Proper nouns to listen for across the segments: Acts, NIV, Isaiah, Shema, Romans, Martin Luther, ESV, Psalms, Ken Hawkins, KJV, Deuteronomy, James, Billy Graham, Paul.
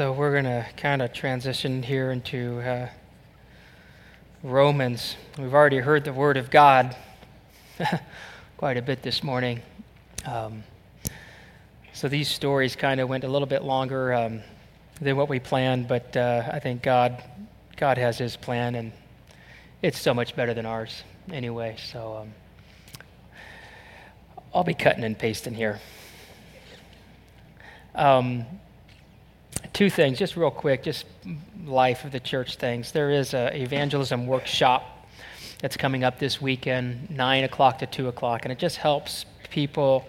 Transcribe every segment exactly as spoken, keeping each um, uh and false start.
So we're going to kind of transition here into uh, Romans. We've already heard the Word of God quite a bit this morning. Um, so these stories kind of went a little bit longer um, than what we planned, but uh, I think God God has His plan, and it's so much better than ours anyway. So um, I'll be cutting and pasting here. Um, two things, just real quick, just life of the church things. There is an evangelism workshop that's coming up this weekend, nine o'clock to two o'clock, and it just helps people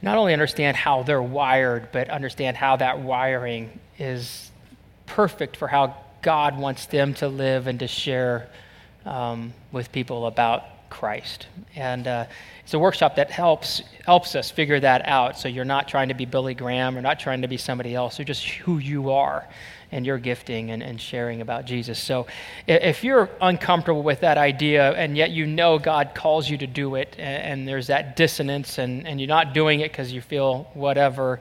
not only understand how they're wired, but understand how that wiring is perfect for how God wants them to live and to share um, with people about Christ. And uh, it's a workshop that helps helps us figure that out. So you're not trying to be Billy Graham, or not trying to be somebody else. You're just who you are and your gifting and, and sharing about Jesus. So if you're uncomfortable with that idea, and yet you know God calls you to do it, and, and there's that dissonance, and, and you're not doing it because you feel whatever,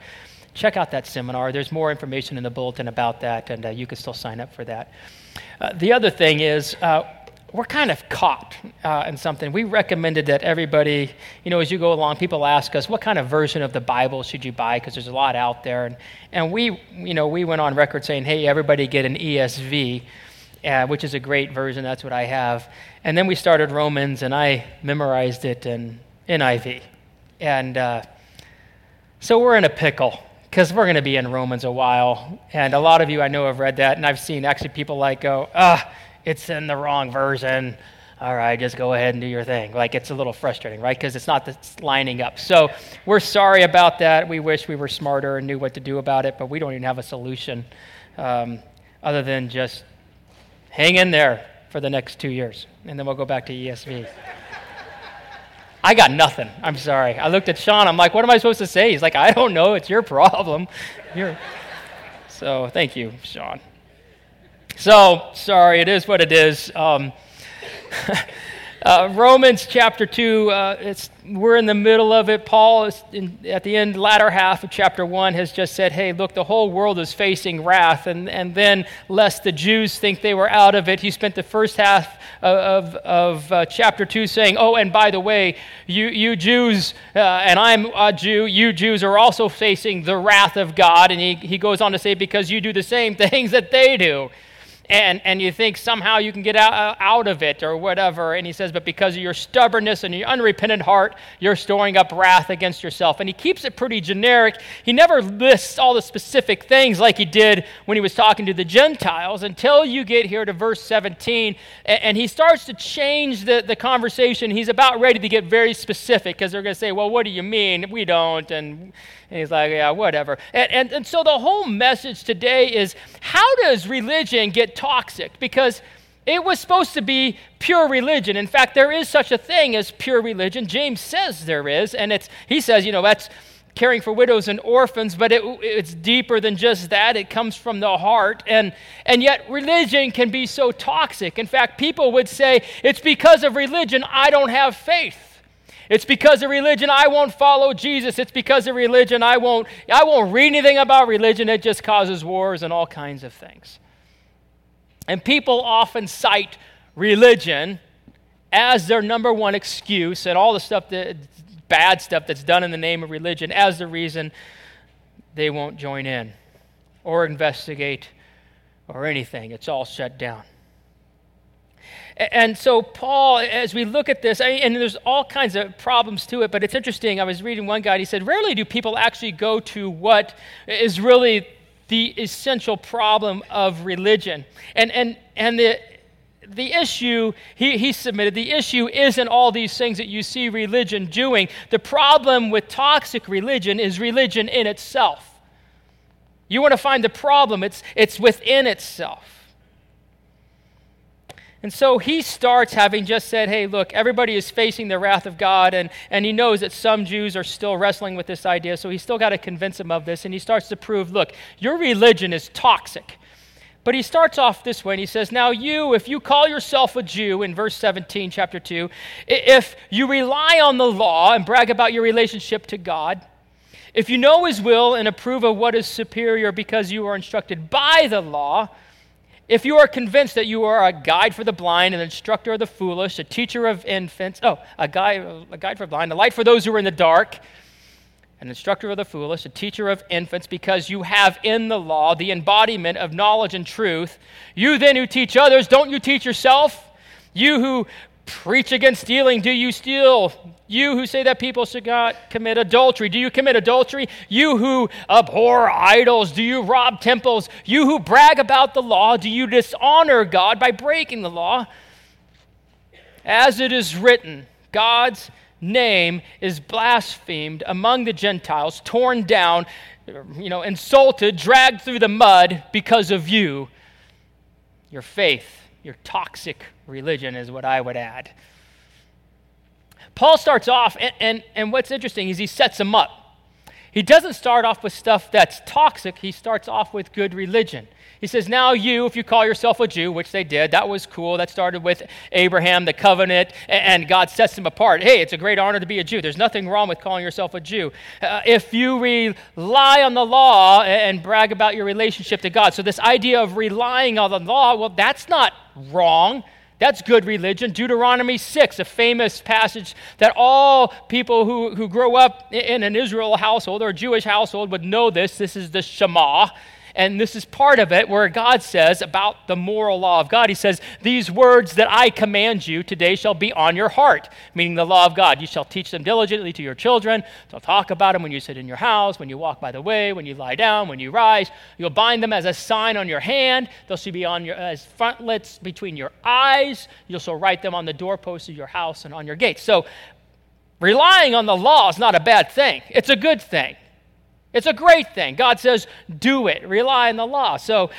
check out that seminar. There's more information in the bulletin about that, and uh, you can still sign up for that. Uh, the other thing is, uh, we're kind of caught uh, in something. We recommended that everybody, you know, as you go along, people ask us, what kind of version of the Bible should you buy? Because there's a lot out there. And, and we, you know, we went on record saying, hey, everybody get an E S V, uh, which is a great version. That's what I have. And then we started Romans, and I memorized it in N I V. And uh, so we're in a pickle, because we're going to be in Romans a while. And a lot of you I know have read that, and I've seen actually people like go, ah, it's in the wrong version. All right, just go ahead and do your thing. Like, it's a little frustrating, right? Because it's not that's lining up. So we're sorry about that. We wish we were smarter and knew what to do about it, but we don't even have a solution um, other than just hang in there for the next two years, and then we'll go back to E S V. I got nothing. I'm sorry. I looked at Sean. I'm like, what am I supposed to say? He's like, I don't know. It's your problem. You're... So thank you, Sean. So, sorry, it is what it is. Um, uh, Romans chapter two, uh, it's we're in the middle of it. Paul, is in, at the end, latter half of chapter one, has just said, hey, look, the whole world is facing wrath. And, and then, lest the Jews think they were out of it, he spent the first half of, of, of uh, chapter two saying, oh, and by the way, you, you Jews, uh, and I'm a Jew, you Jews are also facing the wrath of God. And he, he goes on to say, because you do the same things that they do. And and you think somehow you can get out, out of it or whatever. And he says, but because of your stubbornness and your unrepentant heart, you're storing up wrath against yourself. And he keeps it pretty generic. He never lists all the specific things like he did when he was talking to the Gentiles until you get here to verse seventeen. And, and he starts to change the, the conversation. He's about ready to get very specific, because they're going to say, well, what do you mean? We don't. And, and he's like, yeah, whatever. And, and, and so the whole message today is, how does religion get toxic? Because it was supposed to be pure religion. In fact, there is such a thing as pure religion. James says there is, and it's he says, you know, that's caring for widows and orphans, but it, it's deeper than just that. It comes from the heart, and and yet religion can be so toxic. In fact, people would say, it's because of religion I don't have faith. It's because of religion I won't follow Jesus. It's because of religion I won't I won't read anything about religion. It just causes wars and all kinds of things. And people often cite religion as their number one excuse, and all the stuff, that bad stuff that's done in the name of religion, as the reason they won't join in or investigate or anything. It's all shut down. And so Paul, as we look at this, and there's all kinds of problems to it, but it's interesting. I was reading one guy, and he said, rarely do people actually go to what is really the essential problem of religion. And and and the the issue, he, he submitted, the issue isn't all these things that you see religion doing. The problem with toxic religion is religion in itself. You want to find the problem, it's it's within itself. And so he starts, having just said, hey, look, everybody is facing the wrath of God, and, and he knows that some Jews are still wrestling with this idea, so he's still got to convince them of this, and he starts to prove, look, your religion is toxic. But he starts off this way, and he says, now you, if you call yourself a Jew, in verse seventeen, chapter two, if you rely on the law and brag about your relationship to God, If you know his will and approve of what is superior because you are instructed by the law, if you are convinced that you are a guide for the blind, an instructor of the foolish, a teacher of infants, oh, a guide, a guide for the blind, a light for those who are in the dark, an instructor of the foolish, a teacher of infants, because you have in the law the embodiment of knowledge and truth, you then who teach others, don't you teach yourself? You who preach against stealing, do you steal? You who say that people should not commit adultery, do you commit adultery? You who abhor idols, do you rob temples? You who brag about the law, do you dishonor God by breaking the law? As it is written, God's name is blasphemed among the Gentiles, torn down, you know, insulted, dragged through the mud because of you. Your faith, your toxic religion is what I would add. Paul starts off, and, and, and what's interesting is he sets them up. He doesn't start off with stuff that's toxic. He starts off with good religion. He says, now you, if you call yourself a Jew, which they did, that was cool. That started with Abraham, the covenant, and God sets them apart. Hey, it's a great honor to be a Jew. There's nothing wrong with calling yourself a Jew. Uh, if you rely on the law and brag about your relationship to God. So this idea of relying on the law, well, that's not wrong. That's good religion. Deuteronomy six, a famous passage that all people who, who grow up in an Israel household or a Jewish household would know this. This is the Shema. And this is part of it where God says about the moral law of God. He says, these words that I command you today shall be on your heart, meaning the law of God. You shall teach them diligently to your children. Shall talk about them when you sit in your house, when you walk by the way, when you lie down, when you rise. You'll bind them as a sign on your hand. They'll be on your as frontlets between your eyes. You'll so write them on the doorposts of your house and on your gates. So relying on the law is not a bad thing. It's a good thing. It's a great thing. God says, do it. Rely on the law. So,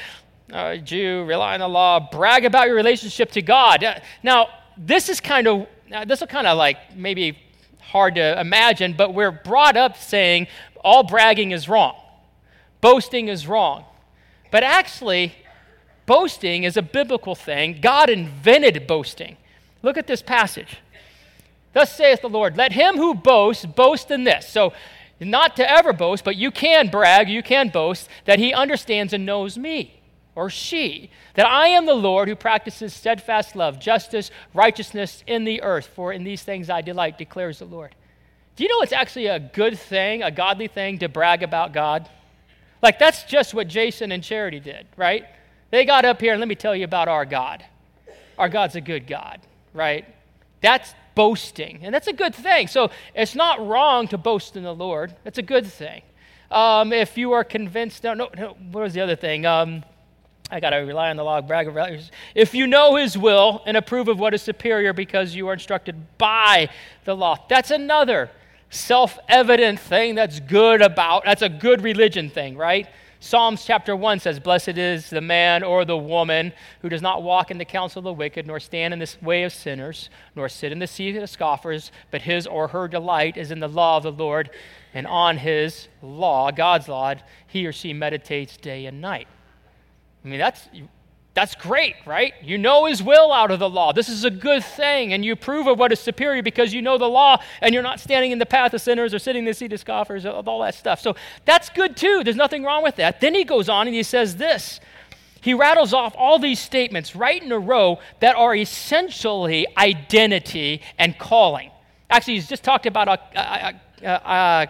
uh, Jew, rely on the law. Brag about your relationship to God. Uh, now, this is kind of, uh, this will kind of like maybe hard to imagine, but we're brought up saying all bragging is wrong. Boasting is wrong. But actually, boasting is a biblical thing. God invented boasting. Look at this passage. Thus saith the Lord, let him who boasts, boast in this. So, not to ever boast, but you can brag, you can boast that he understands and knows me or she, that I am the Lord who practices steadfast love, justice, righteousness in the earth, for in these things I delight, declares the Lord. Do you know it's actually a good thing, a godly thing to brag about God? Like that's just what Jason and Charity did, right? They got up here and let me tell you about our God. Our God's a good God, right? That's boasting, and that's a good thing. So it's not wrong to boast in the Lord. That's a good thing. Um, if you are convinced, no, no, no, what was the other thing? Um, I got to rely on the law, brag about it. If you know his will and approve of what is superior because you are instructed by the law. That's another self-evident thing that's good about, that's a good religion thing, right? Psalms chapter one says, blessed is the man or the woman who does not walk in the counsel of the wicked, nor stand in the way of sinners, nor sit in the seat of the scoffers, but his or her delight is in the law of the Lord, and on his law, God's law, he or she meditates day and night. I mean, that's that's great, right? You know his will out of the law. This is a good thing, and you approve of what is superior because you know the law, and you're not standing in the path of sinners or sitting in the seat of scoffers, all that stuff. So that's good too. There's nothing wrong with that. Then he goes on and he says this. He rattles off all these statements right in a row that are essentially identity and calling. Actually, he's just talked about uh, uh, uh,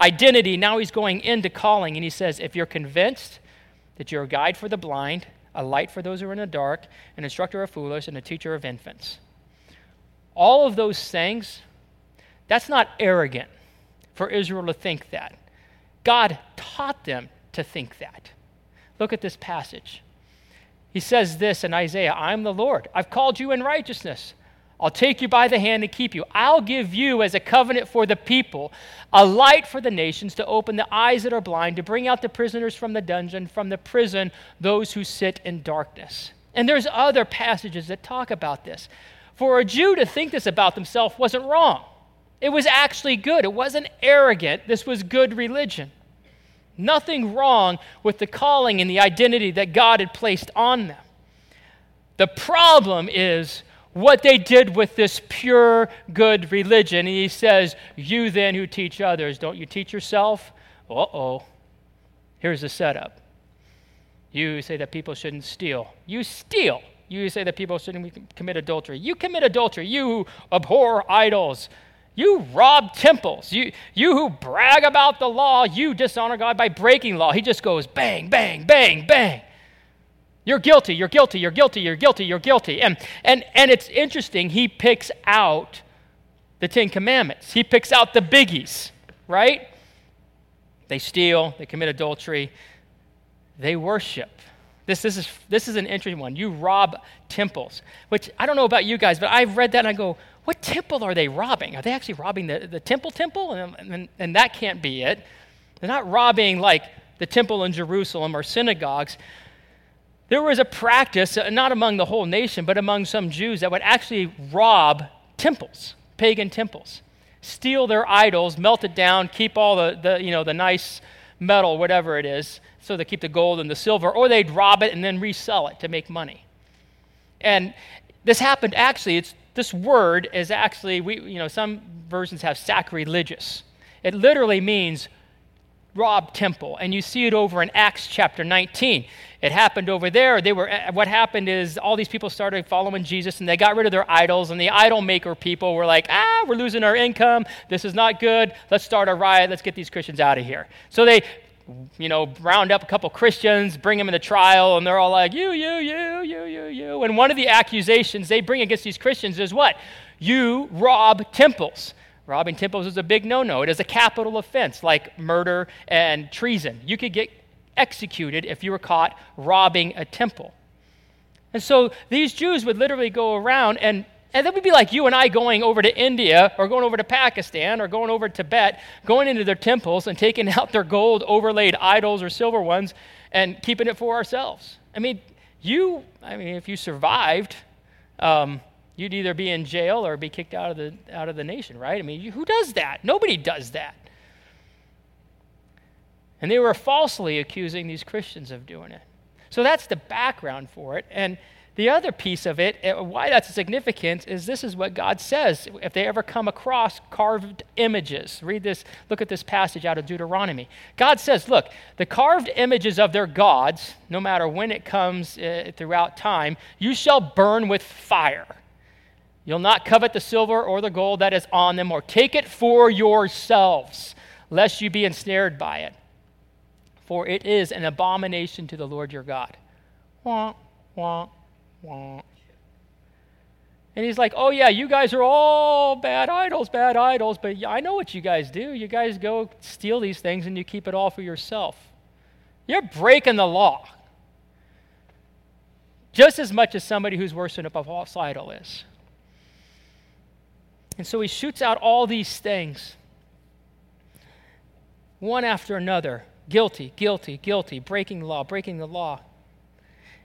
identity. Now he's going into calling, and he says, if you're convinced that you're a guide for the blind, a light for those who are in the dark, an instructor of foolish, and a teacher of infants. All of those things, that's not arrogant for Israel to think that. God taught them to think that. Look at this passage. He says this in Isaiah, I am the Lord. I've called you in righteousness. I'll take you by the hand and keep you. I'll give you as a covenant for the people, a light for the nations to open the eyes that are blind, to bring out the prisoners from the dungeon, from the prison, those who sit in darkness. And there's other passages that talk about this. For a Jew to think this about themselves wasn't wrong. It was actually good. It wasn't arrogant. This was good religion. Nothing wrong with the calling and the identity that God had placed on them. The problem is what they did with this pure, good religion. And he says, you then who teach others, don't you teach yourself? Uh-oh. Here's the setup. You say that people shouldn't steal. You steal. You say that people shouldn't commit adultery. You commit adultery. You who abhor idols. You rob temples. You you who brag about the law, you dishonor God by breaking law. He just goes bang, bang, bang, bang. You're guilty, you're guilty, you're guilty, you're guilty, you're guilty. And and and it's interesting, he picks out the Ten Commandments. He picks out the biggies, right? They steal, they commit adultery, they worship. This, this is this is an interesting one. You rob temples, which I don't know about you guys, but I've read that and I go, what temple are they robbing? Are they actually robbing the, the temple temple? And, and, and that can't be it. They're not robbing like the temple in Jerusalem or synagogues. There was a practice, not among the whole nation, but among some Jews that would actually rob temples, pagan temples, steal their idols, melt it down, keep all the, the you know, the nice metal, whatever it is, so they keep the gold and the silver, or they'd rob it and then resell it to make money. And this happened actually, it's this word is actually, we you know, some versions have sacrilegious. It literally means rob temple, and you see it over in Acts chapter nineteen. It happened over there. They were what happened is all these people started following Jesus, and they got rid of their idols, and the idol maker people were like, ah, we're losing our income. This is not good. Let's start a riot. Let's get these Christians out of here. So they, you know, round up a couple Christians, bring them into trial, and they're all like, you, you, you, you, you, you. And one of the accusations they bring against these Christians is what? You rob temples. Robbing temples is a big no-no. It is a capital offense, like murder and treason. You could get executed if you were caught robbing a temple. And so these Jews would literally go around, and, and that would be like you and I going over to India or going over to Pakistan or going over to Tibet, going into their temples and taking out their gold overlaid idols or silver ones and keeping it for ourselves. I mean, you, I mean, if you survived, um, you'd either be in jail or be kicked out of the out of the nation, right? I mean, you, who does that? Nobody does that. And they were falsely accusing these Christians of doing it. So that's the background for it. And the other piece of it, why that's significant, is this is what God says. If they ever come across carved images, read this, look at this passage out of Deuteronomy. God says, look, the carved images of their gods, no matter when it comes uh, throughout time, you shall burn with fire. You'll not covet the silver or the gold that is on them, or take it for yourselves, lest you be ensnared by it. For it is an abomination to the Lord your God. Wah, wah, wah. And he's like, oh yeah, you guys are all bad idols, bad idols, but I know what you guys do. You guys go steal these things and you keep it all for yourself. You're breaking the law. Just as much as somebody who's worshiping a false idol is. And so he shoots out all these things, one after another, guilty, guilty, guilty, breaking the law, breaking the law.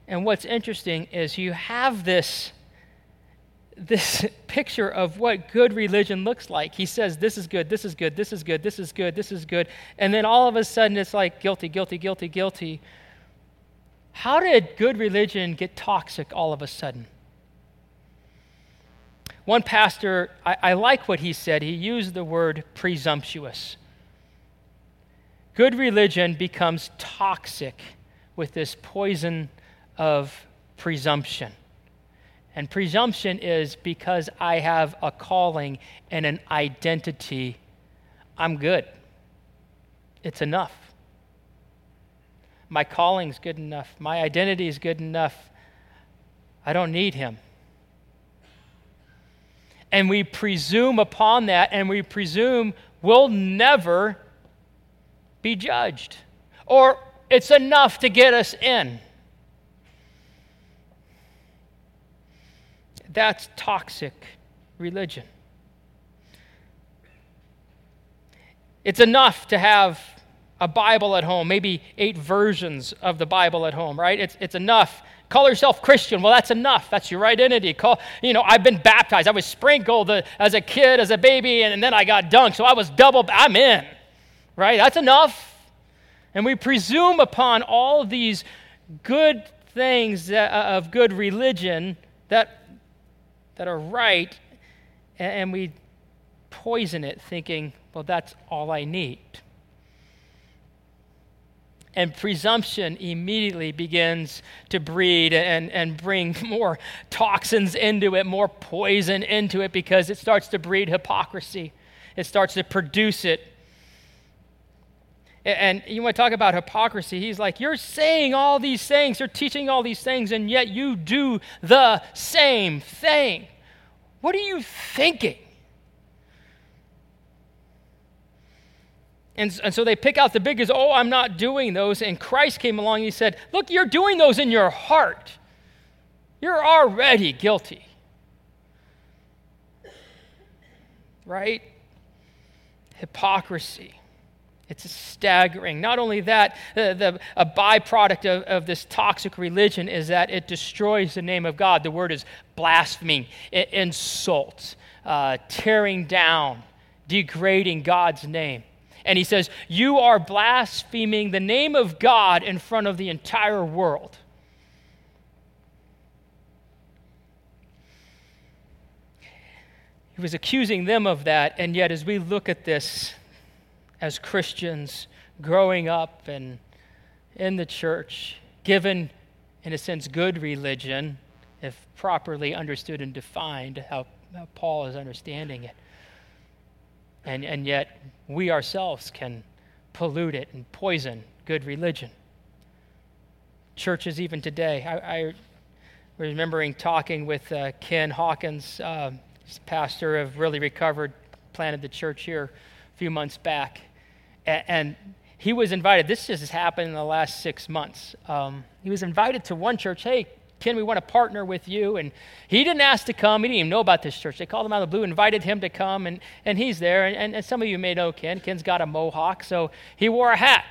And what's interesting is you have this, this picture of what good religion looks like. He says, this is good, this is good, this is good, this is good, this is good. And then all of a sudden it's like guilty, guilty, guilty, guilty. How did good religion get toxic all of a sudden? One pastor, I, I like what he said. He used the word presumptuous. Good religion becomes toxic with this poison of presumption. And presumption is because I have a calling and an identity, I'm good. It's enough. My calling's good enough. My identity is good enough. I don't need him. And we presume upon that, and we presume we'll never be judged. Or it's enough to get us in. That's toxic religion. It's enough to have a Bible at home, maybe eight versions of the Bible at home, right? It's, it's enough. Call yourself Christian. Well, that's enough. That's your identity. Call, you know, I've been baptized. I was sprinkled as a kid, as a baby, and then I got dunked. So I was double, I'm in, right? That's enough. And we presume upon all these good things that, uh, of good religion that that are right, and we poison it thinking, well, that's all I need. And presumption immediately begins to breed and, and bring more toxins into it, more poison into it, because it starts to breed hypocrisy. It starts to produce it. And you want to talk about hypocrisy, he's like, you're saying all these things, you're teaching all these things, and yet you do the same thing. What are you thinking? And, and so they pick out the biggest, oh, I'm not doing those. And Christ came along and he said, look, you're doing those in your heart. You're already guilty. Right? Hypocrisy. It's staggering. Not only that, the, the, a byproduct of, of this toxic religion is that it destroys the name of God. The word is blaspheming, insult, uh, tearing down, degrading God's name. And he says, you are blaspheming the name of God in front of the entire world. He was accusing them of that, and yet as we look at this, as Christians growing up and in the church, given, in a sense, good religion, if properly understood and defined, how, how Paul is understanding it. And, and yet we ourselves can pollute it and poison good religion. Churches even today, I, I remembering talking with uh, Ken Hawkins, uh, pastor of Really Recovered, planted the church here a few months back. And he was invited, this just has happened in the last six months. Um, he was invited to one church, hey, Ken, we want to partner with you. And he didn't ask to come. He didn't even know about this church. They called him out of the blue, invited him to come, and, and he's there. And, and, and some of you may know Ken. Ken's got a mohawk, so he wore a hat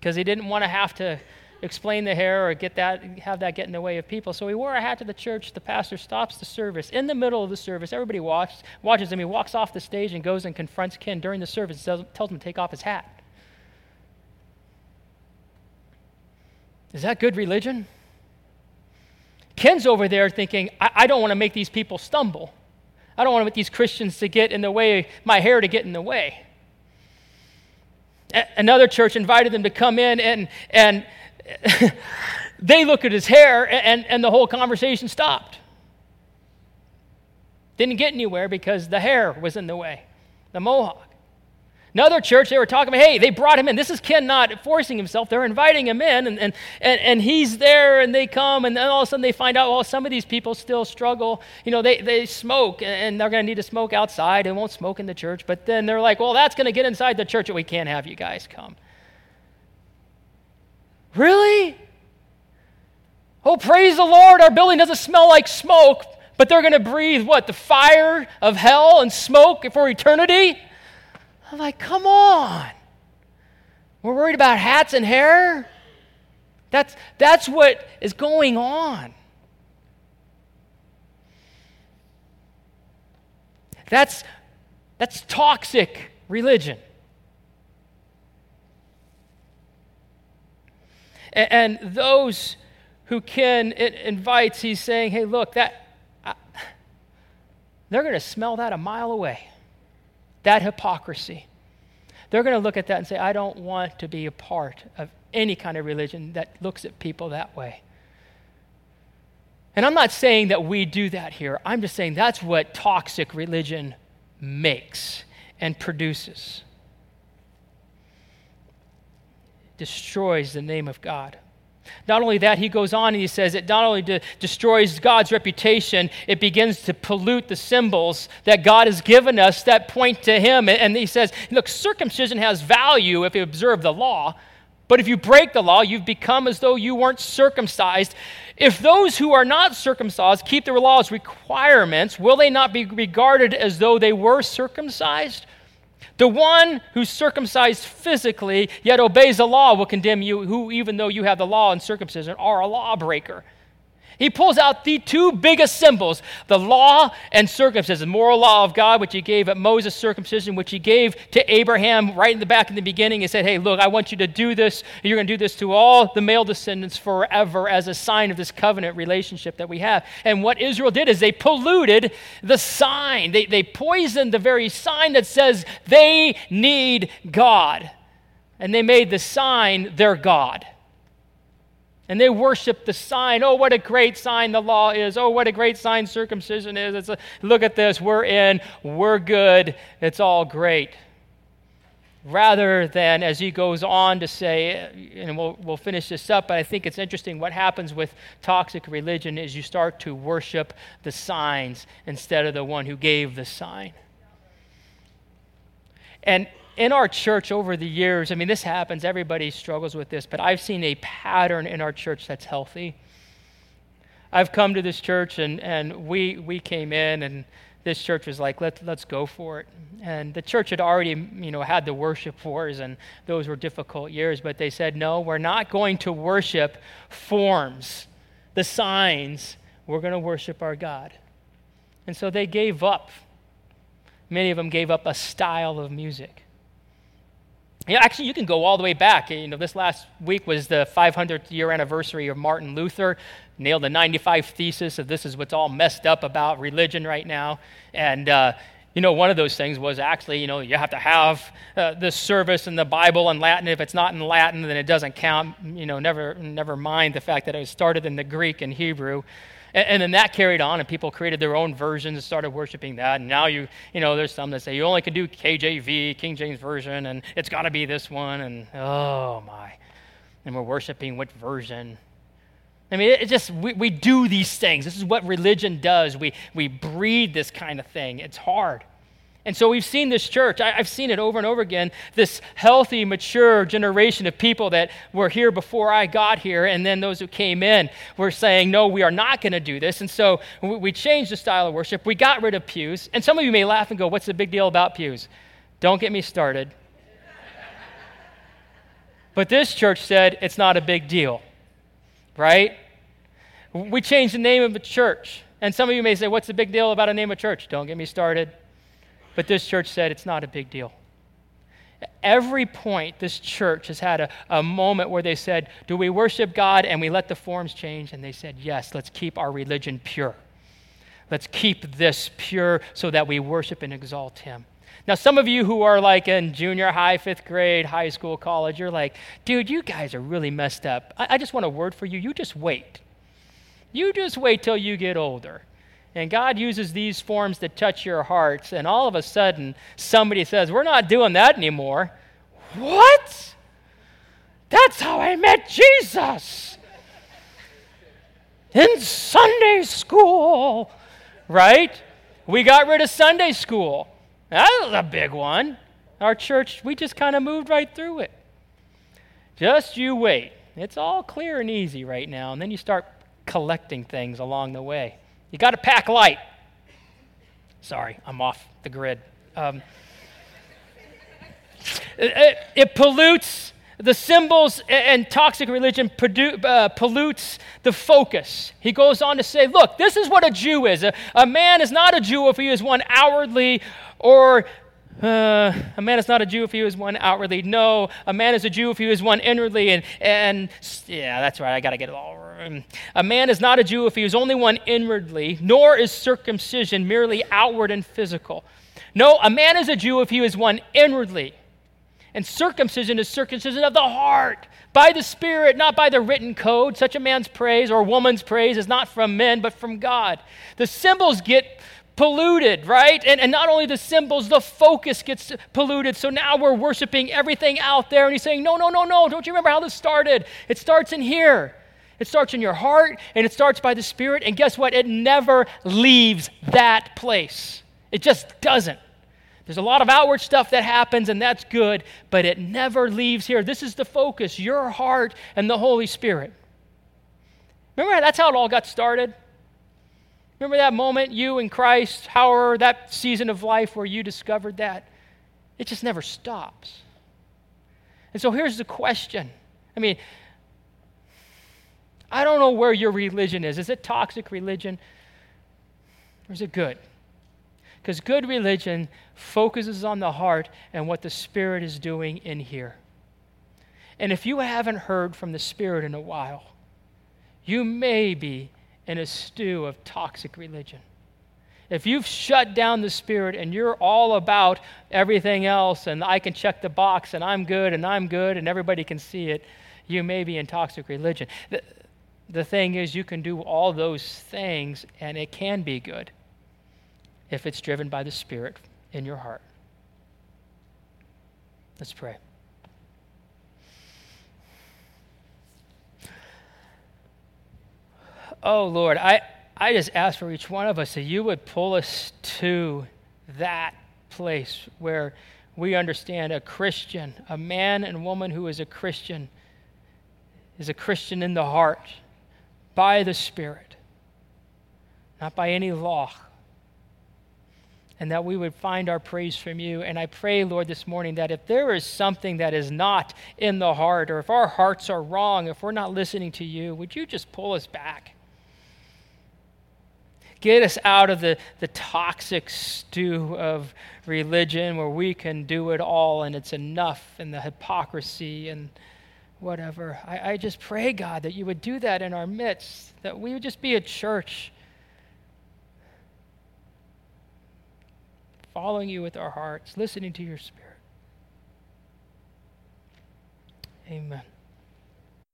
because he didn't want to have to explain the hair or get that, have that get in the way of people. So he wore a hat to the church. The pastor stops the service. In the middle of the service, everybody watched, watches him. He walks off the stage and goes and confronts Ken during the service, tells him to take off his hat. Is that good religion? Ken's over there thinking, I, I don't want to make these people stumble. I don't want to make these Christians to get in the way, my hair to get in the way. A- another church invited them to come in, and and they look at his hair, and, and the whole conversation stopped. Didn't get anywhere because the hair was in the way, the mohawk. Another church, they were talking about, hey, they brought him in. This is Ken not forcing himself. They're inviting him in, and, and, and, and he's there, and they come, and then all of a sudden they find out, well, some of these people still struggle. You know, they, they smoke, and they're going to need to smoke outside. They won't smoke in the church, but then they're like, well, that's going to get inside the church, and we can't have you guys come. Really? Oh, praise the Lord, our building doesn't smell like smoke, but they're going to breathe, what, the fire of hell and smoke for eternity? I'm like, come on. We're worried about hats and hair? That's, that's what is going on. That's, that's toxic religion. And those who Ken invites, he's saying, hey, look, that I, they're going to smell that a mile away, that hypocrisy. They're going to look at that and say, I don't want to be a part of any kind of religion that looks at people that way. And I'm not saying that we do that here. I'm just saying that's what toxic religion makes and produces. Destroys the name of God. Not only that, he goes on and he says it not only de- destroys God's reputation, it begins to pollute the symbols that God has given us that point to him. And he says, look, circumcision has value if you observe the law, but if you break the law, you've become as though you weren't circumcised. If those who are not circumcised keep the law's requirements, will they not be regarded as though they were circumcised? The one who's circumcised physically yet obeys the law will condemn you, who even though you have the law and circumcision are a lawbreaker. He pulls out the two biggest symbols, the law and circumcision, the moral law of God, which he gave at Moses, circumcision, which he gave to Abraham right in the back in the beginning. He said, hey, look, I want you to do this. You're going to do this to all the male descendants forever as a sign of this covenant relationship that we have. And what Israel did is they polluted the sign. They, they poisoned the very sign that says they need God. And they made the sign their God. And they worship the sign. Oh, what a great sign the law is. Oh, what a great sign circumcision is. It's a, look at this. We're in. We're good. It's all great. Rather than, as he goes on to say, and we'll, we'll finish this up, but I think it's interesting what happens with toxic religion is you start to worship the signs instead of the one who gave the sign. And in our church over the years, I mean, this happens, everybody struggles with this, but I've seen a pattern in our church that's healthy. I've come to this church, and, and we we came in, and this church was like, let's, let's go for it. And the church had already, you know, had the worship wars, and those were difficult years, but they said, no, we're not going to worship forms, the signs. We're going to worship our God. And so they gave up. Many of them gave up a style of music. Yeah, actually, you can go all the way back. You know, this last week was the five hundredth year anniversary of Martin Luther. Nailed the ninety-five thesis of this is what's all messed up about religion right now. And, uh, you know, one of those things was actually, you know, you have to have uh, this service in the Bible in Latin. If it's not in Latin, then it doesn't count. You know, never never mind the fact that it was started in the Greek and Hebrew. And then that carried on, and people created their own versions and started worshiping that. And now you, you know, there's some that say you only can do K J V, King James Version, and it's got to be this one. And oh my, and we're worshiping what version? I mean, it, it just we, we do these things. This is what religion does. We we breed this kind of thing. It's hard. And so we've seen this church, I, I've seen it over and over again, this healthy, mature generation of people that were here before I got here, and then those who came in were saying, no, we are not going to do this. And so we, we changed the style of worship. We got rid of pews. And some of you may laugh and go, what's the big deal about pews? Don't get me started. But this church said it's not a big deal, right? We changed the name of the church. And some of you may say, what's the big deal about a name of church? Don't get me started. But this church said it's not a big deal. At every point, this church has had a, a moment where they said, do we worship God? And we let the forms change. And they said, yes, let's keep our religion pure. Let's keep this pure so that we worship and exalt him. Now, some of you who are like in junior high, fifth grade, high school, college, you're like, dude, you guys are really messed up. I, I just want a word for you. You just wait. You just wait till you get older. And God uses these forms to touch your hearts, and all of a sudden, somebody says, we're not doing that anymore. What? That's how I met Jesus. In Sunday school, right? We got rid of Sunday school. That was a big one. Our church, we just kind of moved right through it. Just you wait. It's all clear and easy right now, and then you start collecting things along the way. You got to pack light. Sorry, I'm off the grid. Um, it, it, it pollutes the symbols, and toxic religion produ- uh, pollutes the focus. He goes on to say, look, this is what a Jew is. A, a man is not a Jew if he is one outwardly, or uh, a man is not a Jew if he is one outwardly. No, a man is a Jew if he is one inwardly. And, and yeah, that's right, I got to get it all right. A man is not a Jew if he is only one inwardly, nor is circumcision merely outward and physical. No, a man is a Jew if he is one inwardly. And circumcision is circumcision of the heart, by the Spirit, not by the written code. Such a man's praise or woman's praise is not from men, but from God. The symbols get polluted, right? And, and not only the symbols, the focus gets polluted. So now we're worshiping everything out there. And he's saying, no, no, no, no. Don't you remember how this started? It starts in here. It starts in your heart, and it starts by the Spirit, and guess what? It never leaves that place. It just doesn't. There's a lot of outward stuff that happens, and that's good, but it never leaves here. This is the focus, your heart and the Holy Spirit. Remember, that's how it all got started. Remember that moment, you and Christ, however, that season of life where you discovered that? It just never stops. And so here's the question. I mean, I don't know where your religion is. Is it toxic religion or is it good? Because good religion focuses on the heart and what the Spirit is doing in here. And if you haven't heard from the Spirit in a while, you may be in a stew of toxic religion. If you've shut down the Spirit and you're all about everything else and I can check the box and I'm good and I'm good and everybody can see it, you may be in toxic religion. The, the thing is, you can do all those things and it can be good if it's driven by the Spirit in your heart. Let's pray. Oh, Lord, I... I just ask for each one of us that you would pull us to that place where we understand a Christian, a man and woman who is a Christian, is a Christian in the heart, by the Spirit, not by any law, and that we would find our praise from you. And I pray, Lord, this morning that if there is something that is not in the heart, or if our hearts are wrong, if we're not listening to you, would you just pull us back? Get us out of the, the toxic stew of religion where we can do it all and it's enough and the hypocrisy and whatever. I, I just pray, God, that you would do that in our midst, that we would just be a church following you with our hearts, listening to your Spirit. Amen.